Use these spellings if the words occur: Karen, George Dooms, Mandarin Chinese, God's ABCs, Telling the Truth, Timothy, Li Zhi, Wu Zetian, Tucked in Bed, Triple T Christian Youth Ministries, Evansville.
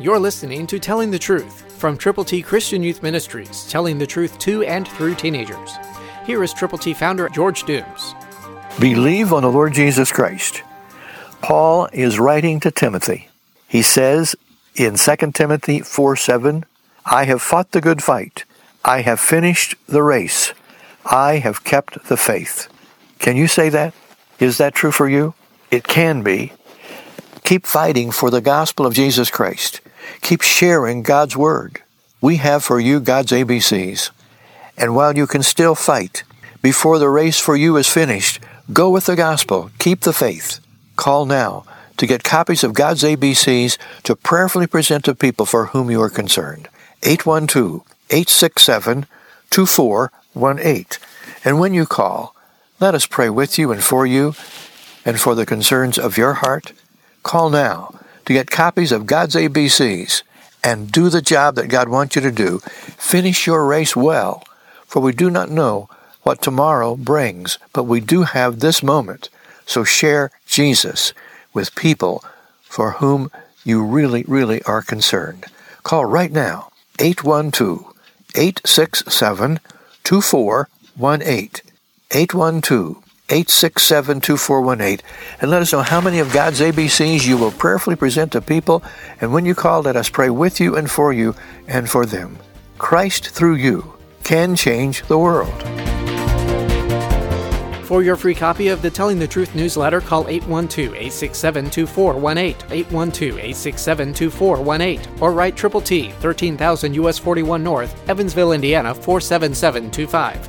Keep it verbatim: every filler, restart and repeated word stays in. You're listening to Telling the Truth from Triple T Christian Youth Ministries, telling the truth to and through teenagers. Here is Triple T founder George Dooms. Believe on the Lord Jesus Christ. Paul is writing to Timothy. He says in Second Timothy four seven, I have fought the good fight. I have finished the race. I have kept the faith. Can you say that? Is that true for you? It can be. Keep fighting for the gospel of Jesus Christ. Keep sharing God's word. We have for you God's A B Cs. And while you can still fight, before the race for you is finished, go with the gospel. Keep the faith. Call now to get copies of God's A B Cs to prayerfully present to people for whom you are concerned. eight one two, eight six seven, two four one eight. And when you call, let us pray with you and for you and for the concerns of your heart. Call now to get copies of God's A B Cs and do the job that God wants you to do. Finish your race well, for we do not know what tomorrow brings, but we do have this moment. So share Jesus with people for whom you really, really are concerned. Call right now, eight one two, eight six seven, two four one eight, eight one two, eight six seven, two four one eight, and let us know how many of God's A B Cs you will prayerfully present to people, and when you call, let us pray with you and for you and for them. Christ through you can change the world. For your free copy of the Telling the Truth newsletter, call eight one two, eight six seven, two four one eight, eight one two, eight six seven, two four one eight, or write Triple T, thirteen thousand U S forty-one North, Evansville, Indiana, four seven seven two five.